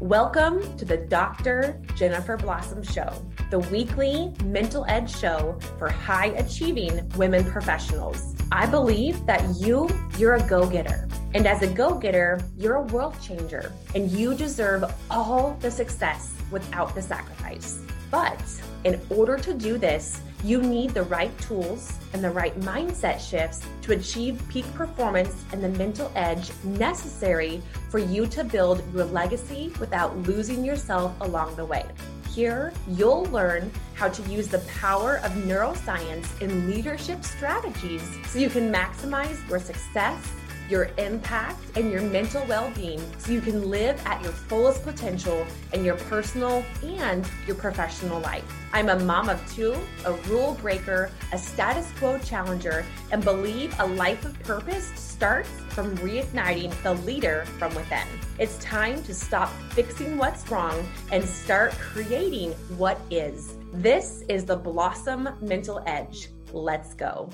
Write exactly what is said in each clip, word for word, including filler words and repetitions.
Welcome to the Doctor Jennifer Blossom Show, the weekly mental edge show for high-achieving women professionals. I believe that you, you're a go-getter. And as a go-getter, you're a world changer. And you deserve all the success without the sacrifice. But in order to do this, you need the right tools and the right mindset shifts to achieve peak performance and the mental edge necessary for you to build your legacy without losing yourself along the way. Here, you'll learn how to use the power of neuroscience in leadership strategies so you can maximize your success, your impact, and your mental well-being so you can live at your fullest potential in your personal and your professional life. I'm a mom of two, a rule breaker, a status quo challenger, and believe a life of purpose starts from reigniting the leader from within. It's time to stop fixing what's wrong and start creating what is. This is the Blossom Mental Edge. Let's go.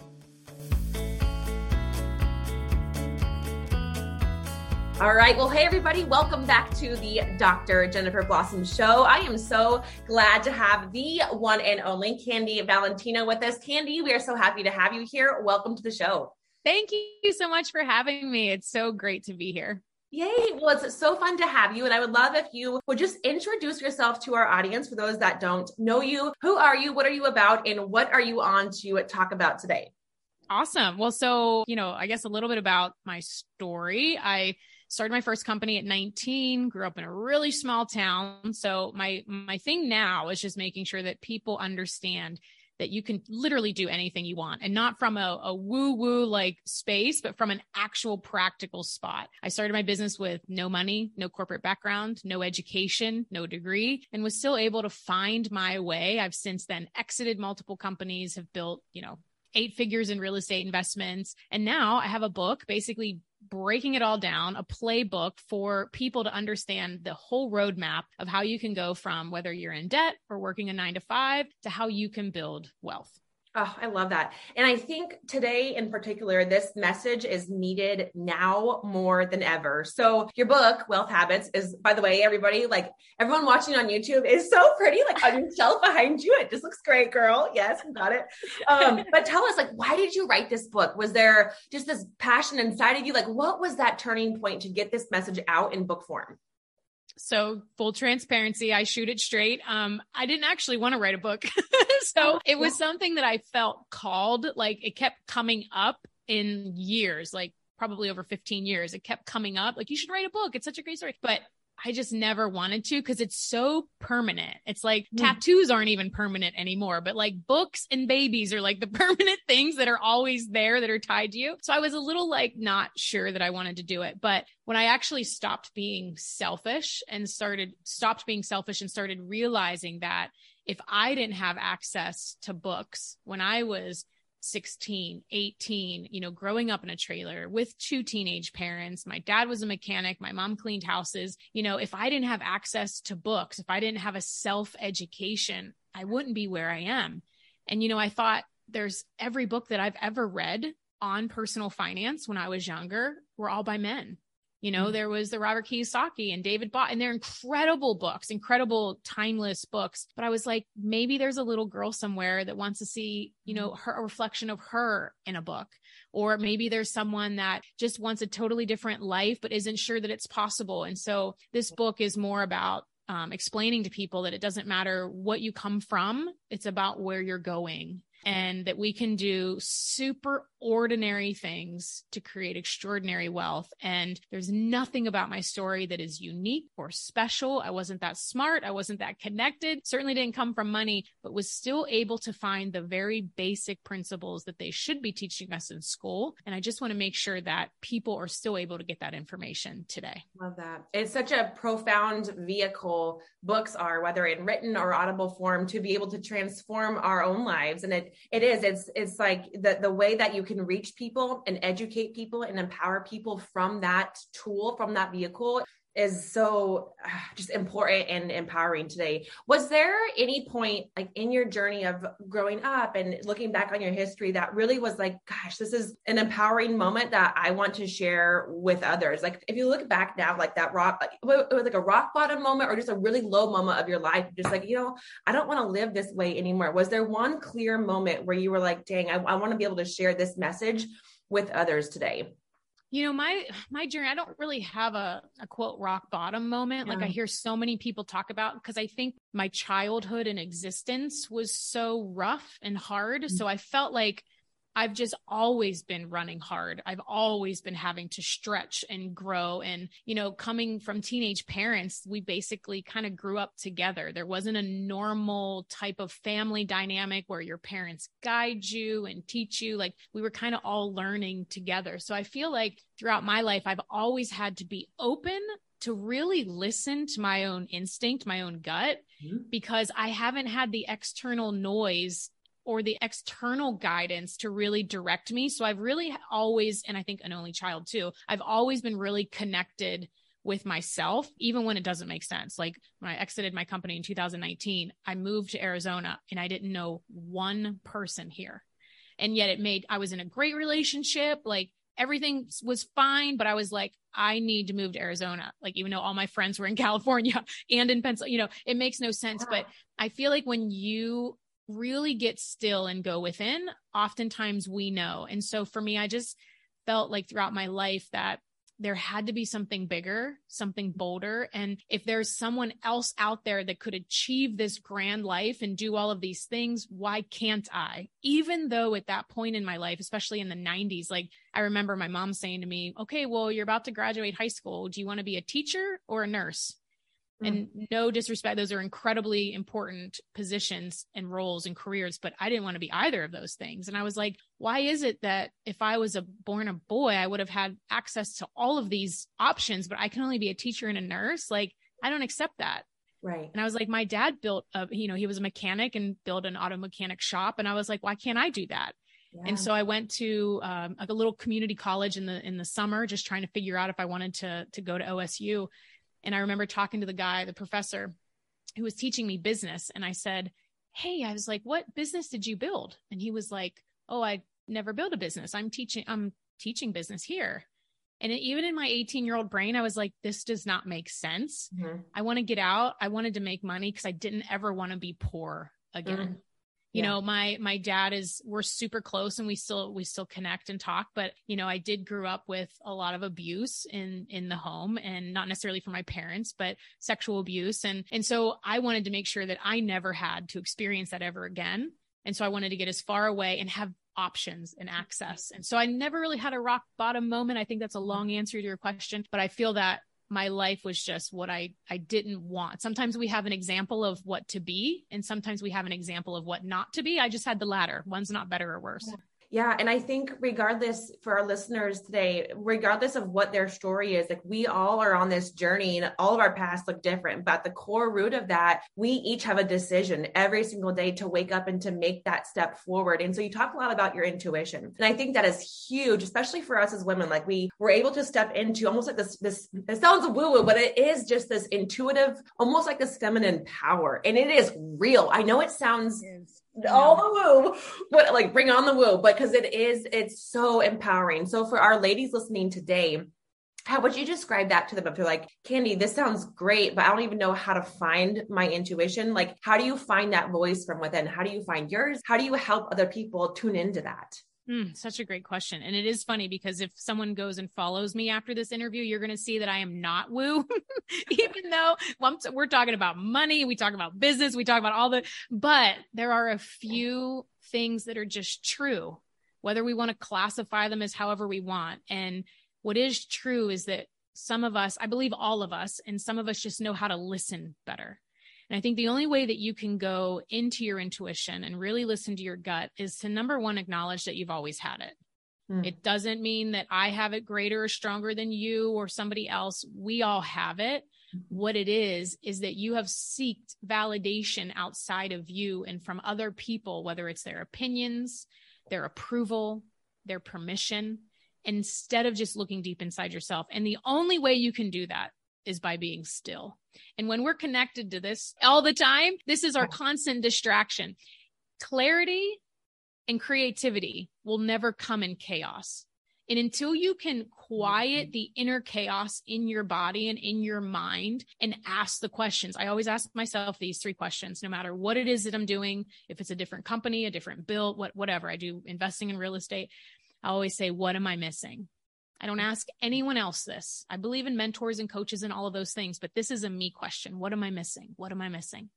All right. Well, hey, everybody. Welcome back to the Doctor Jennifer Blossom Show. I am so glad to have the one and only Candy Valentino with us. Candy, we are so happy to have you here. Welcome to the show. Thank you so much for having me. It's so great to be here. Yay. Well, it's so fun to have you. And I would love if you would just introduce yourself to our audience for those that don't know you. Who are you? What are you about? And what are you on to talk about today? Awesome. Well, so, you know, I guess a little bit about my story. I started my first company at nineteen, grew up in a really small town. So my, my thing now is just making sure that people understand that you can literally do anything you want, and not from a, a woo-woo like space, but from an actual practical spot. I started my business with no money, no corporate background, no education, no degree, and was still able to find my way. I've since then exited multiple companies, have built, you know, eight figures in real estate investments. And now I have a book basically breaking it all down, a playbook for people to understand the whole roadmap of how you can go from whether you're in debt or working a nine to five to how you can build wealth. Oh, I love that. And I think today in particular, this message is needed now more than ever. So your book, Wealth Habits, is, by the way, everybody, like everyone watching on YouTube, is so pretty, like on your shelf behind you. It just looks great, girl. Yes, got it. Um, but tell us, like, why did you write this book? Was there just this passion inside of you? Like, what was that turning point to get this message out in book form? So full transparency, I shoot it straight. Um, I didn't actually want to write a book. So it was something that I felt called, like it kept coming up in years, like probably over fifteen years. It kept coming up. Like, you should write a book. It's such a great story. But I just never wanted to, because it's so permanent. It's like mm. tattoos aren't even permanent anymore, but like books and babies are like the permanent things that are always there that are tied to you. So I was a little like not sure that I wanted to do it. But when I actually stopped being selfish and started stopped being selfish and started realizing that if I didn't have access to books when I was sixteen, eighteen, you know, growing up in a trailer with two teenage parents. My dad was a mechanic. My mom cleaned houses. You know, if I didn't have access to books, if I didn't have a self-education, I wouldn't be where I am. And, you know, I thought there's every book that I've ever read on personal finance when I was younger were all by men. You know, there was the Robert Kiyosaki and David Bott, and they're incredible books, incredible, timeless books. But I was like, maybe there's a little girl somewhere that wants to see, you know, her, a reflection of her in a book. Or maybe there's someone that just wants a totally different life, but isn't sure that it's possible. And so this book is more about um, explaining to people that it doesn't matter what you come from. It's about where you're going. And that we can do super ordinary things to create extraordinary wealth. And there's nothing about my story that is unique or special. I wasn't that smart. I wasn't that connected. Certainly didn't come from money, but was still able to find the very basic principles that they should be teaching us in school. And I just want to make sure that people are still able to get that information today. Love that. It's such a profound vehicle, books are, whether in written or audible form, to be able to transform our own lives. And it It is, it's, it's like the, the way that you can reach people and educate people and empower people from that tool, from that vehicle. is so just important and empowering today. Was there any point like in your journey of growing up and looking back on your history that really was like, gosh, this is an empowering moment that I want to share with others? Like if you look back now, like that rock, like, it was like a rock bottom moment or just a really low moment of your life. Just like, you know, I don't want to live this way anymore. Was there one clear moment where you were like, dang, I, I want to be able to share this message with others today? You know, my, my journey, I don't really have a, a quote rock bottom moment. Yeah. Like I hear so many people talk about, because I think my childhood and existence was so rough and hard. Mm-hmm. So I felt like I've just always been running hard. I've always been having to stretch and grow. And, you know, coming from teenage parents, we basically kind of grew up together. There wasn't a normal type of family dynamic where your parents guide you and teach you. Like we were kind of all learning together. So I feel like throughout my life, I've always had to be open to really listen to my own instinct, my own gut, mm-hmm. because I haven't had the external noise or the external guidance to really direct me. So I've really always, and I think an only child too, I've always been really connected with myself, even when it doesn't make sense. Like when I exited my company in two thousand nineteen, I moved to Arizona and I didn't know one person here. And yet it made, I was in a great relationship. Like everything was fine, but I was like, I need to move to Arizona. Like, even though all my friends were in California and in Pennsylvania, you know, it makes no sense. Wow. But I feel like when you really get still and go within, oftentimes we know. And so for me, I just felt like throughout my life that there had to be something bigger, something bolder. And if there's someone else out there that could achieve this grand life and do all of these things, why can't I? Even though at that point in my life, especially in the nineties, like I remember my mom saying to me, okay, well, you're about to graduate high school. Do you want to be a teacher or a nurse? And no disrespect, those are incredibly important positions and roles and careers, but I didn't want to be either of those things. And I was like, why is it that if I was a born a boy, I would have had access to all of these options, but I can only be a teacher and a nurse? Like, I don't accept that. Right. And I was like, my dad built a, you know, he was a mechanic and built an auto mechanic shop. And I was like, why can't I do that? Yeah. And so I went to um, a little community college in the, in the summer, just trying to figure out if I wanted to, to go to O S U. And I remember talking to the guy, the professor who was teaching me business. And I said, hey, I was like, what business did you build? And he was like, oh, I never built a business. I'm teaching, I'm teaching business here. And even in my eighteen year old brain, I was like, this does not make sense. Mm-hmm. I want to get out. I wanted to make money because I didn't ever want to be poor again. Mm-hmm. You know, my, my dad is, we're super close and we still, we still connect and talk, but you know, I did grew up with a lot of abuse in, in the home, and not necessarily from my parents, but sexual abuse. And, and so I wanted to make sure that I never had to experience that ever again. And so I wanted to get as far away and have options and access. And so I never really had a rock bottom moment. I think that's a long answer to your question, but I feel that my life was just what I, I didn't want. Sometimes we have an example of what to be, and sometimes we have an example of what not to be. I just had the latter. One's not better or worse. Yeah. Yeah. And I think regardless, for our listeners today, regardless of what their story is, like we all are on this journey and all of our pasts look different, but the core root of that, we each have a decision every single day to wake up and to make that step forward. And so you talk a lot about your intuition. And I think that is huge, especially for us as women. Like we were able to step into almost like this, this, it sounds woo-woo, but it is just this intuitive, almost like this feminine power. And it is real. I know it sounds all the woo, but like bring on the woo, but because it is, it's so empowering. So for our ladies listening today, how would you describe that to them? If they're like, Candy, this sounds great, but I don't even know how to find my intuition. Like, how do you find that voice from within? How do you find yours? How do you help other people tune into that? Mm, such a great question. And it is funny because if someone goes and follows me after this interview, you're going to see that I am not woo, even though we're talking about money, we talk about business, we talk about all the, but there are a few things that are just true, whether we want to classify them as however we want. And what is true is that some of us, I believe all of us, and some of us just know how to listen better. And I think the only way that you can go into your intuition and really listen to your gut is to, number one, acknowledge that you've always had it. Mm. It doesn't mean that I have it greater or stronger than you or somebody else. We all have it. What it is, is that you have sought validation outside of you and from other people, whether it's their opinions, their approval, their permission, instead of just looking deep inside yourself. And the only way you can do that is by being still. And when we're connected to this all the time, this is our constant distraction. Clarity and creativity will never come in chaos. And until you can quiet the inner chaos in your body and in your mind and ask the questions, I always ask myself these three questions, no matter what it is that I'm doing, if it's a different company, a different bill, what, whatever I do, investing in real estate, I always say, what am I missing? I don't ask anyone else this. I believe in mentors and coaches and all of those things, but this is a me question. What am I missing? What am I missing?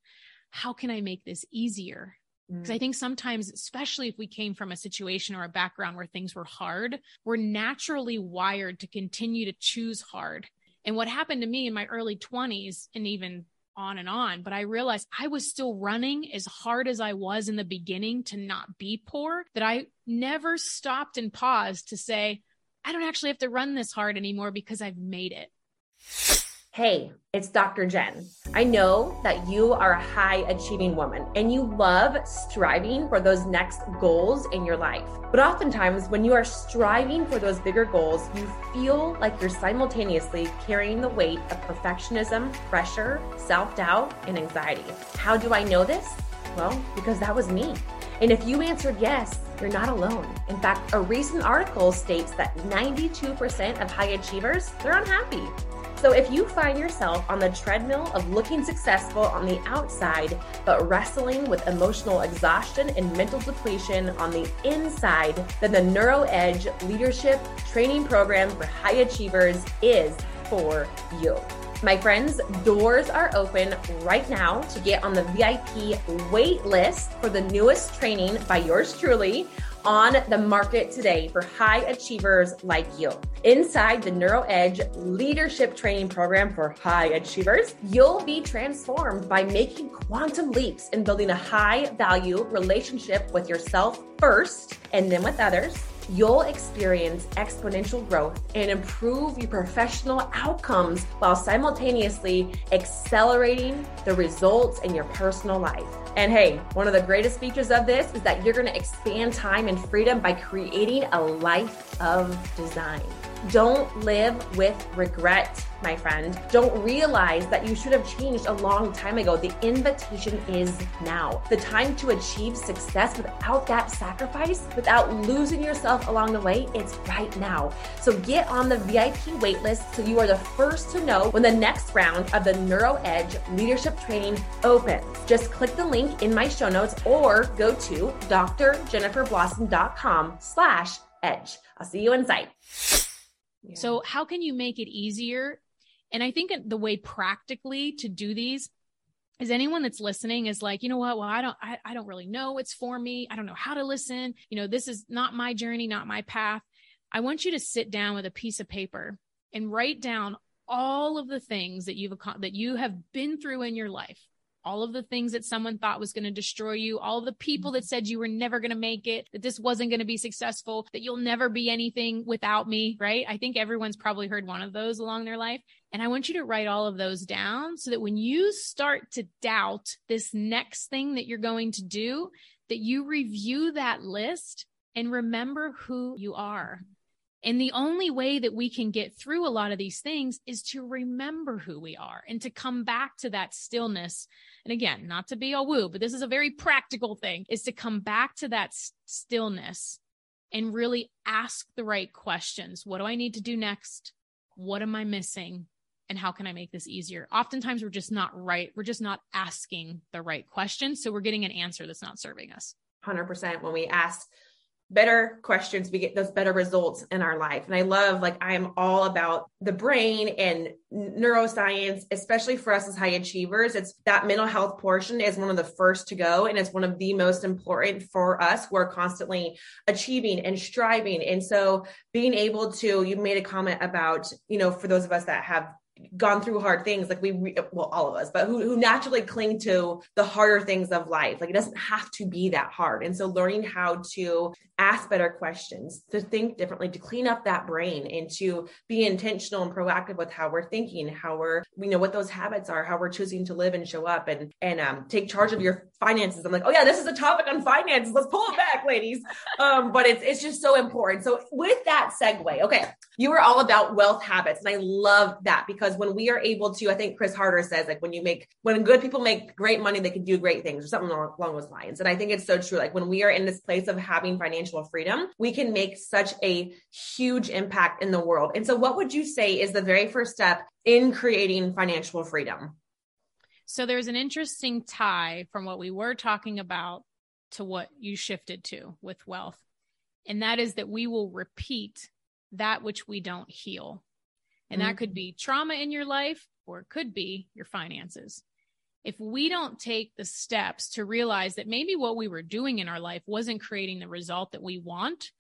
How can I make this easier? Because I think sometimes, especially if we came from a situation or a background where things were hard, we're naturally wired to continue to choose hard. And what happened to me in my early twenties and even on and on, but I realized I was still running as hard as I was in the beginning to not be poor, that I never stopped and paused to say, I don't actually have to run this hard anymore because I've made it. Hey, it's Doctor Jen. I know that you are a high-achieving woman and you love striving for those next goals in your life. But oftentimes, when you are striving for those bigger goals, you feel like you're simultaneously carrying the weight of perfectionism, pressure, self-doubt, and anxiety. How do I know this? Well, because that was me. And if you answered yes, you're not alone. In fact, a recent article states that ninety-two percent of high achievers, they're unhappy. So if you find yourself on the treadmill of looking successful on the outside, but wrestling with emotional exhaustion and mental depletion on the inside, then the NeuroEdge Leadership Training Program for High Achievers is for you. My friends, doors are open right now to get on the V I P wait list for the newest training by yours truly, on the market today for high achievers like you. Inside the NeuroEdge Leadership Training Program for High Achievers, you'll be transformed by making quantum leaps and building a high-value relationship with yourself first and then with others. You'll experience exponential growth and improve your professional outcomes while simultaneously accelerating the results in your personal life. And hey, one of the greatest features of this is that you're going to expand time and freedom by creating a life of design. Don't live with regret, my friend. Don't realize that you should have changed a long time ago. The invitation is now. The time to achieve success without that sacrifice, without losing yourself along the way, it's right now. So get on the V I P wait list so you are the first to know when the next round of the NeuroEdge Leadership Training opens. Just click the link in my show notes or go to drjenniferblossom.com slash edge. I'll see you inside. Yeah. So how can you make it easier? And I think the way practically to do these is anyone that's listening is like, you know what? Well, I don't, I, I don't really know what's for me. I don't know how to listen. You know, this is not my journey, not my path. I want you to sit down with a piece of paper and write down all of the things that you've, that you have been through in your life. All of the things that someone thought was going to destroy you, all the people that said you were never going to make it, that this wasn't going to be successful, that you'll never be anything without me, right? I think everyone's probably heard one of those along their life. And I want you to write all of those down so that when you start to doubt this next thing that you're going to do, that you review that list and remember who you are. And the only way that we can get through a lot of these things is to remember who we are and to come back to that stillness. And again, not to be all woo, but this is a very practical thing, is to come back to that stillness and really ask the right questions. What do I need to do next? What am I missing? And how can I make this easier? Oftentimes we're just not right. We're just not asking the right questions. So we're getting an answer that's not serving us. one hundred percent. When we ask better questions, we get those better results in our life. And I love, like, I am all about the brain and neuroscience, especially for us as high achievers. It's that mental health portion is one of the first to go. And it's one of the most important for us. We're constantly achieving and striving. And so being able to, you made a comment about, you know, for those of us that have gone through hard things, like we, well, all of us, but who, who naturally cling to the harder things of life. Like it doesn't have to be that hard. And so learning how to ask better questions, to think differently, to clean up that brain and to be intentional and proactive with how we're thinking, how we're, you know, what those habits are, how we're choosing to live and show up and, and um, take charge of your finances. I'm like, oh yeah, this is a topic on finances. Let's pull it back, ladies. Um, but it's, it's just so important. So with that segue, okay, you were all about wealth habits. And I love that, because when we are able to, I think Chris Harder says, like, when you make, when good people make great money, they can do great things, or something along, along those lines. And I think it's so true. Like, when we are in this place of having financial freedom, we can make such a huge impact in the world. And so what would you say is the very first step in creating financial freedom? So there's an interesting tie from what we were talking about to what you shifted to with wealth. And that is that we will repeat that which we don't heal. And mm-hmm. that could be trauma in your life, or it could be your finances. If we don't take the steps to realize that maybe what we were doing in our life wasn't creating the result that we want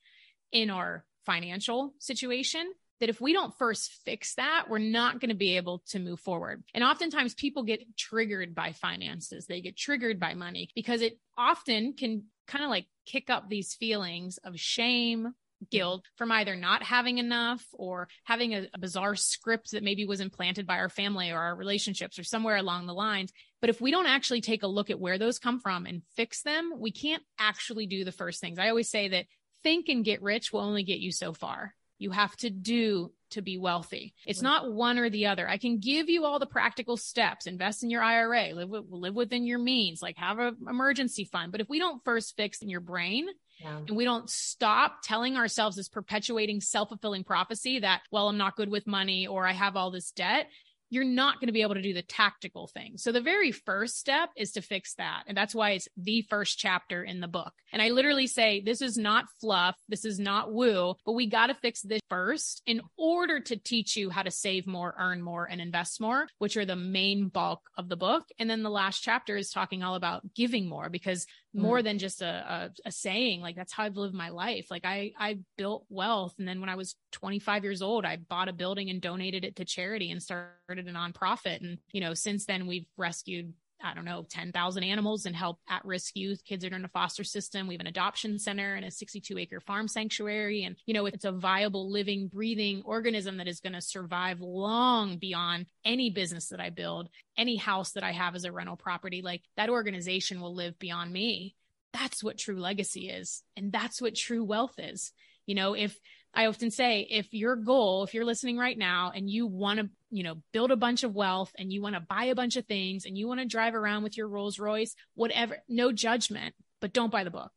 in our financial situation, that if we don't first fix that, we're not going to be able to move forward. And oftentimes people get triggered by finances. They get triggered by money because it often can kind of like kick up these feelings of shame, guilt from either not having enough or having a, a bizarre script that maybe was implanted by our family or our relationships or somewhere along the lines. But if we don't actually take a look at where those come from and fix them, we can't actually do the first things. I always say that think and get rich will only get you so far. You have to do to be wealthy. It's not one or the other. I can give you all the practical steps, invest in your I R A, live, live within your means, like have an emergency fund. But if we don't first fix in your brain, yeah. and we don't stop telling ourselves this perpetuating self-fulfilling prophecy that, well, I'm not good with money, or I have all this debt, you're not going to be able to do the tactical thing. So the very first step is to fix that. And that's why it's the first chapter in the book. And I literally say, this is not fluff. This is not woo, but we got to fix this first in order to teach you how to save more, earn more, and invest more, which are the main bulk of the book. And then the last chapter is talking all about giving more, because more than just a, a, a saying, like, that's how I've lived my life. Like I, I built wealth. And then when I was twenty-five years old, I bought a building and donated it to charity and started a nonprofit. And, you know, since then we've rescued, I don't know, ten thousand animals and help at-risk youth, kids that are in a foster system. We have an adoption center and a sixty-two acre farm sanctuary. And, you know, it's a viable, living, breathing organism that is going to survive long beyond any business that I build, any house that I have as a rental property. Like, that organization will live beyond me. That's what true legacy is. And that's what true wealth is. You know, if I often say, if your goal, if you're listening right now and you want to, you know, build a bunch of wealth and you want to buy a bunch of things and you want to drive around with your Rolls Royce, whatever, no judgment, but don't buy the book.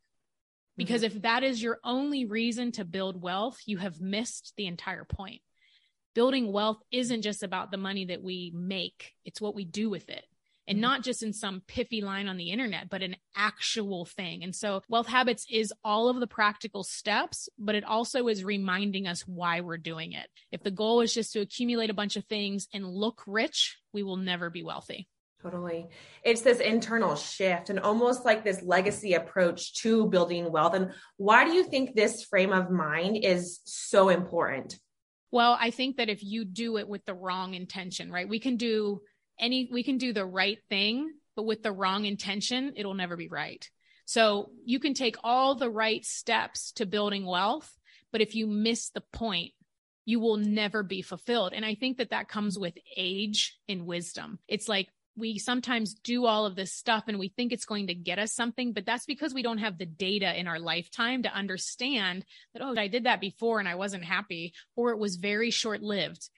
Because mm-hmm. if that is your only reason to build wealth, you have missed the entire point. Building wealth isn't just about the money that we make. It's what we do with it. And not just in some piffy line on the internet, but an actual thing. And so Wealth Habits is all of the practical steps, but it also is reminding us why we're doing it. If the goal is just to accumulate a bunch of things and look rich, we will never be wealthy. Totally. It's this internal shift and almost like this legacy approach to building wealth. And why do you think this frame of mind is so important? Well, I think that if you do it with the wrong intention, right? We can do Any, we can do the right thing, but with the wrong intention, it'll never be right. So you can take all the right steps to building wealth, but if you miss the point, you will never be fulfilled. And I think that that comes with age and wisdom. It's like, we sometimes do all of this stuff and we think it's going to get us something, but that's because we don't have the data in our lifetime to understand that, oh, I did that before and I wasn't happy, or it was very short-lived.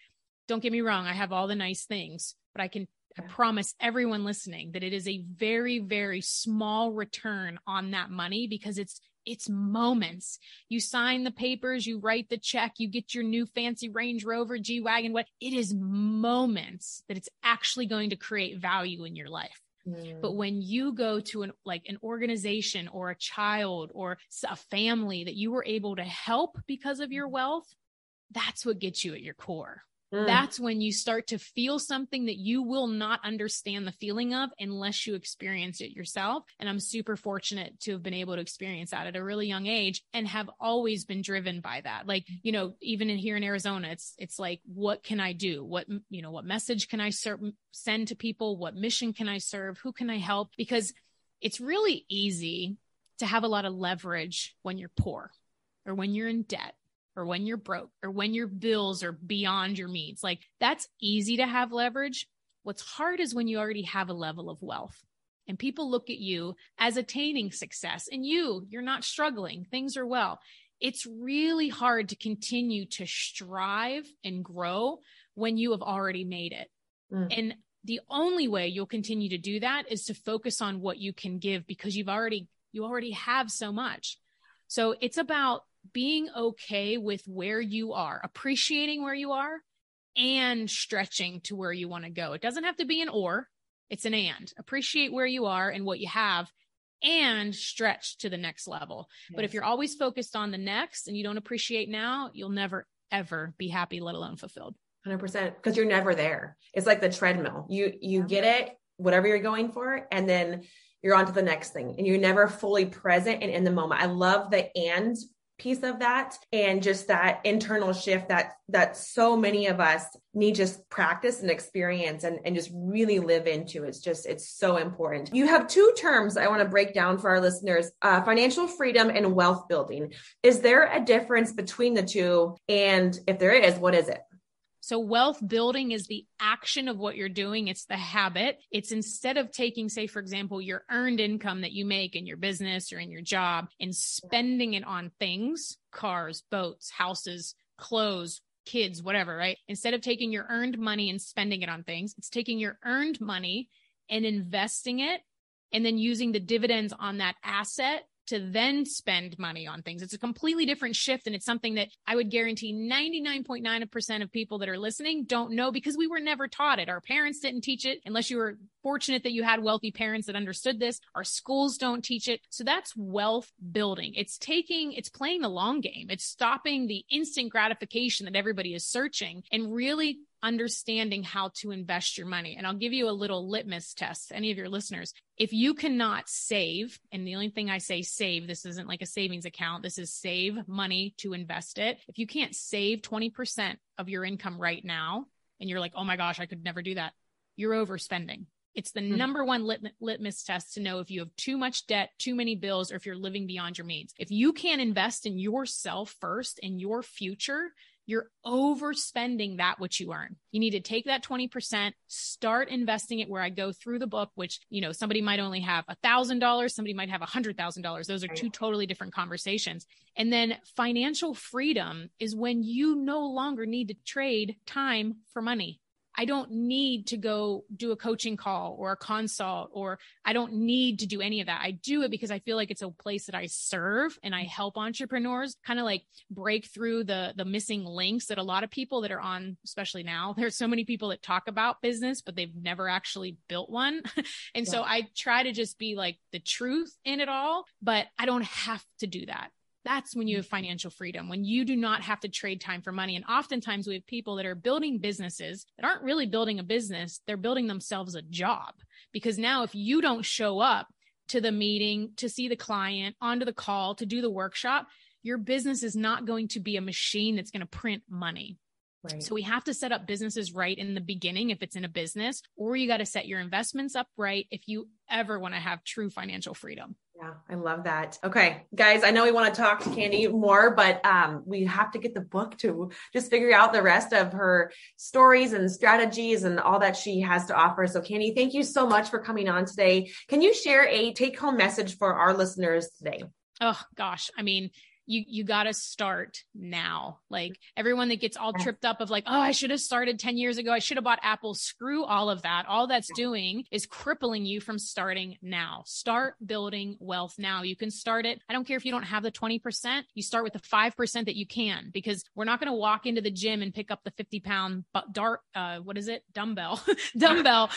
Don't get me wrong. I have all the nice things, but I can I promise everyone listening that it is a very, very small return on that money, because it's, it's moments. You sign the papers, you write the check, you get your new fancy Range Rover, G-Wagon, what it is moments that it's actually going to create value in your life. Mm. But when you go to an, like an organization or a child or a family that you were able to help because of your wealth, that's what gets you at your core. That's when you start to feel something that you will not understand the feeling of unless you experience it yourself. And I'm super fortunate to have been able to experience that at a really young age and have always been driven by that. Like, you know, even in here in Arizona, it's, it's like, what can I do? What, you know, what message can I ser- send to people? What mission can I serve? Who can I help? Because it's really easy to have a lot of leverage when you're poor or when you're in debt, or when you're broke, or when your bills are beyond your means. Like, that's easy to have leverage. What's hard is when you already have a level of wealth. and people look at you as attaining success and you, you're not struggling, things are well, it's really hard to continue to strive and grow when you have already made it. Mm. And the only way you'll continue to do that is to focus on what you can give, because you've already, you already have so much. So it's about being okay with where you are, appreciating where you are, and stretching to where you want to go. It doesn't have to be an or, it's an and. Appreciate where you are and what you have and stretch to the next level. Yes. But if you're always focused on the next and you don't appreciate now, you'll never, ever be happy, let alone fulfilled. one hundred percent. Because you're never there. It's like the treadmill. You, you yeah. get it, whatever you're going for, and then you're on to the next thing. And you're never fully present and in the moment. I love the and piece of that. And just that internal shift that, that so many of us need, just practice and experience and, and just really live into. It's just, it's so important. You have two terms I want to break down for our listeners, uh, financial freedom and wealth building. Is there a difference between the two? And if there is, what is it? So wealth building is the action of what you're doing. It's the habit. It's instead of taking, say, for example, your earned income that you make in your business or in your job and spending it on things, cars, boats, houses, clothes, kids, whatever, right? Instead of taking your earned money and spending it on things, it's taking your earned money and investing it and then using the dividends on that asset to then spend money on things. It's a completely different shift. And it's something that I would guarantee ninety-nine point nine percent of people that are listening don't know, because we were never taught it. Our parents didn't teach it, unless you were fortunate that you had wealthy parents that understood this. Our schools don't teach it. So that's wealth building. It's taking, it's playing the long game. It's stopping the instant gratification that everybody is searching and really understanding how to invest your money. And I'll give you a little litmus test, any of your listeners. If you cannot save, and the only thing I say save, this isn't like a savings account, this is save money to invest it. If you can't save twenty percent of your income right now, and you're like, oh my gosh, I could never do that, you're overspending. It's the number one lit- litmus test to know if you have too much debt, too many bills, or if you're living beyond your means. If you can't invest in yourself first, in your future, you're overspending that which you earn. You need to take that twenty percent, start investing it, where I go through the book, which, you know, somebody might only have one thousand dollars, somebody might have one hundred thousand dollars. Those are two totally different conversations. And then financial freedom is when you no longer need to trade time for money. I don't need to go do a coaching call or a consult, or I don't need to do any of that. I do it because I feel like it's a place that I serve and I help entrepreneurs kind of like break through the, the missing links that a lot of people that are on, especially now, there's so many people that talk about business, but they've never actually built one. And yeah. so I try to just be like the truth in it all, but I don't have to do that. That's when you have financial freedom, when you do not have to trade time for money. And oftentimes we have people that are building businesses that aren't really building a business. They're building themselves a job, because now if you don't show up to the meeting, to see the client, onto the call, to do the workshop, your business is not going to be a machine that's going to print money. Right. So we have to set up businesses right in the beginning if it's in a business, or you got to set your investments up right if you ever want to have true financial freedom. Yeah, I love that. Okay, guys, I know we want to talk to Candy more, but um, we have to get the book to just figure out the rest of her stories and strategies and all that she has to offer. So Candy, thank you so much for coming on today. Can you share a take-home message for our listeners today? Oh gosh, I mean, you, you got to start now. Like everyone that gets all tripped up of like, oh, I should have started ten years ago. I should have bought Apple. Screw all of that. All that's doing is crippling you from starting now. Start building wealth now. You can start it. I don't care if you don't have the twenty percent, you start with the five percent that you can, because we're not going to walk into the gym and pick up the fifty pound dart. Uh, what is it? Dumbbell, dumbbell.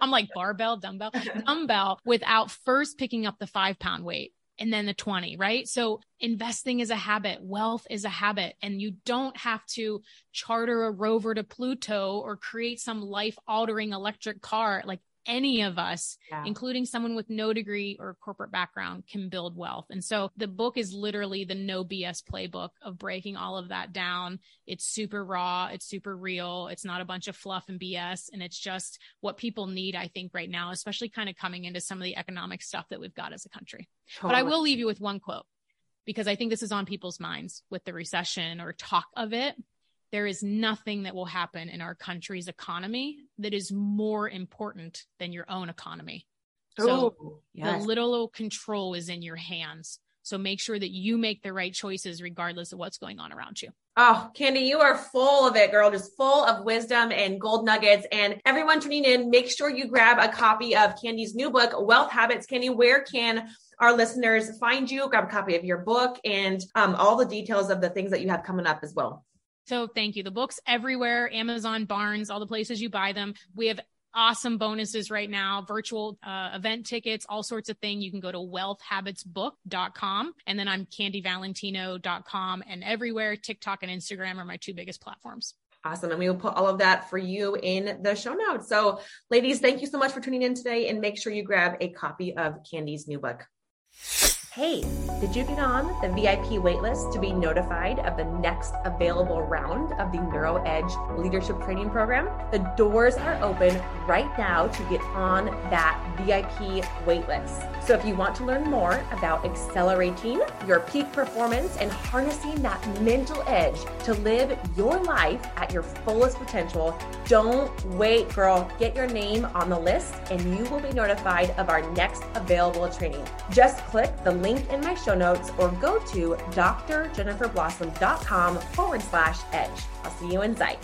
I'm like barbell, dumbbell, dumbbell without first picking up the five pound weight. And then the twenty, right? So investing is a habit. Wealth is a habit. And you don't have to charter a rover to Pluto or create some life-altering electric car. Like any of us, yeah. including someone with no degree or corporate background, can build wealth. And so the book is literally the no B S playbook of breaking all of that down. It's super raw. It's super real. It's not a bunch of fluff and B S. And it's just what people need, I think, right now, especially kind of coming into some of the economic stuff that we've got as a country. Totally. But I will leave you with one quote, because I think this is on people's minds with the recession or talk of it. There is nothing that will happen in our country's economy that is more important than your own economy. So oh, yes. the little control is in your hands. So make sure that you make the right choices regardless of what's going on around you. Oh, Candy, you are full of it, girl. Just full of wisdom and gold nuggets. And everyone tuning in, make sure you grab a copy of Candy's new book, Wealth Habits. Candy, where can our listeners find you? Grab a copy of your book and um, all the details of the things that you have coming up as well. So thank you. The book's everywhere, Amazon, Barnes, all the places you buy them. We have awesome bonuses right now, virtual uh, event tickets, all sorts of things. You can go to wealth habits book dot com. And then I'm candy valentino dot com, and everywhere, TikTok and Instagram are my two biggest platforms. Awesome. And we will put all of that for you in the show notes. So ladies, thank you so much for tuning in today, and make sure you grab a copy of Candy's new book. Hey, did you get on the V I P waitlist to be notified of the next available round of the NeuroEdge Leadership Training Program? The doors are open right now to get on that V I P waitlist. So if you want to learn more about accelerating your peak performance and harnessing that mental edge to live your life at your fullest potential, don't wait, girl. Get your name on the list and you will be notified of our next available training. Just click the link link in my show notes or go to drjenniferblossom.com forward slash edge. I'll see you inside.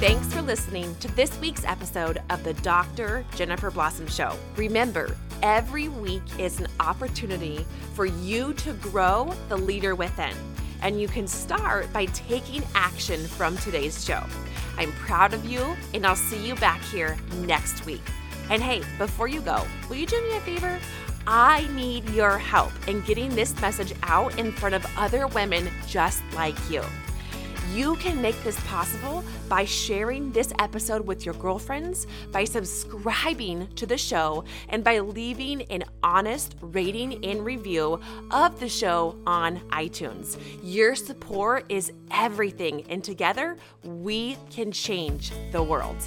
Thanks for listening to this week's episode of the Doctor Jennifer Blossom Show. Remember, every week is an opportunity for you to grow the leader within, and you can start by taking action from today's show. I'm proud of you, and I'll see you back here next week. And hey, before you go, will you do me a favor? I need your help in getting this message out in front of other women just like you. You can make this possible by sharing this episode with your girlfriends, by subscribing to the show, and by leaving an honest rating and review of the show on iTunes. Your support is everything, and together we can change the world.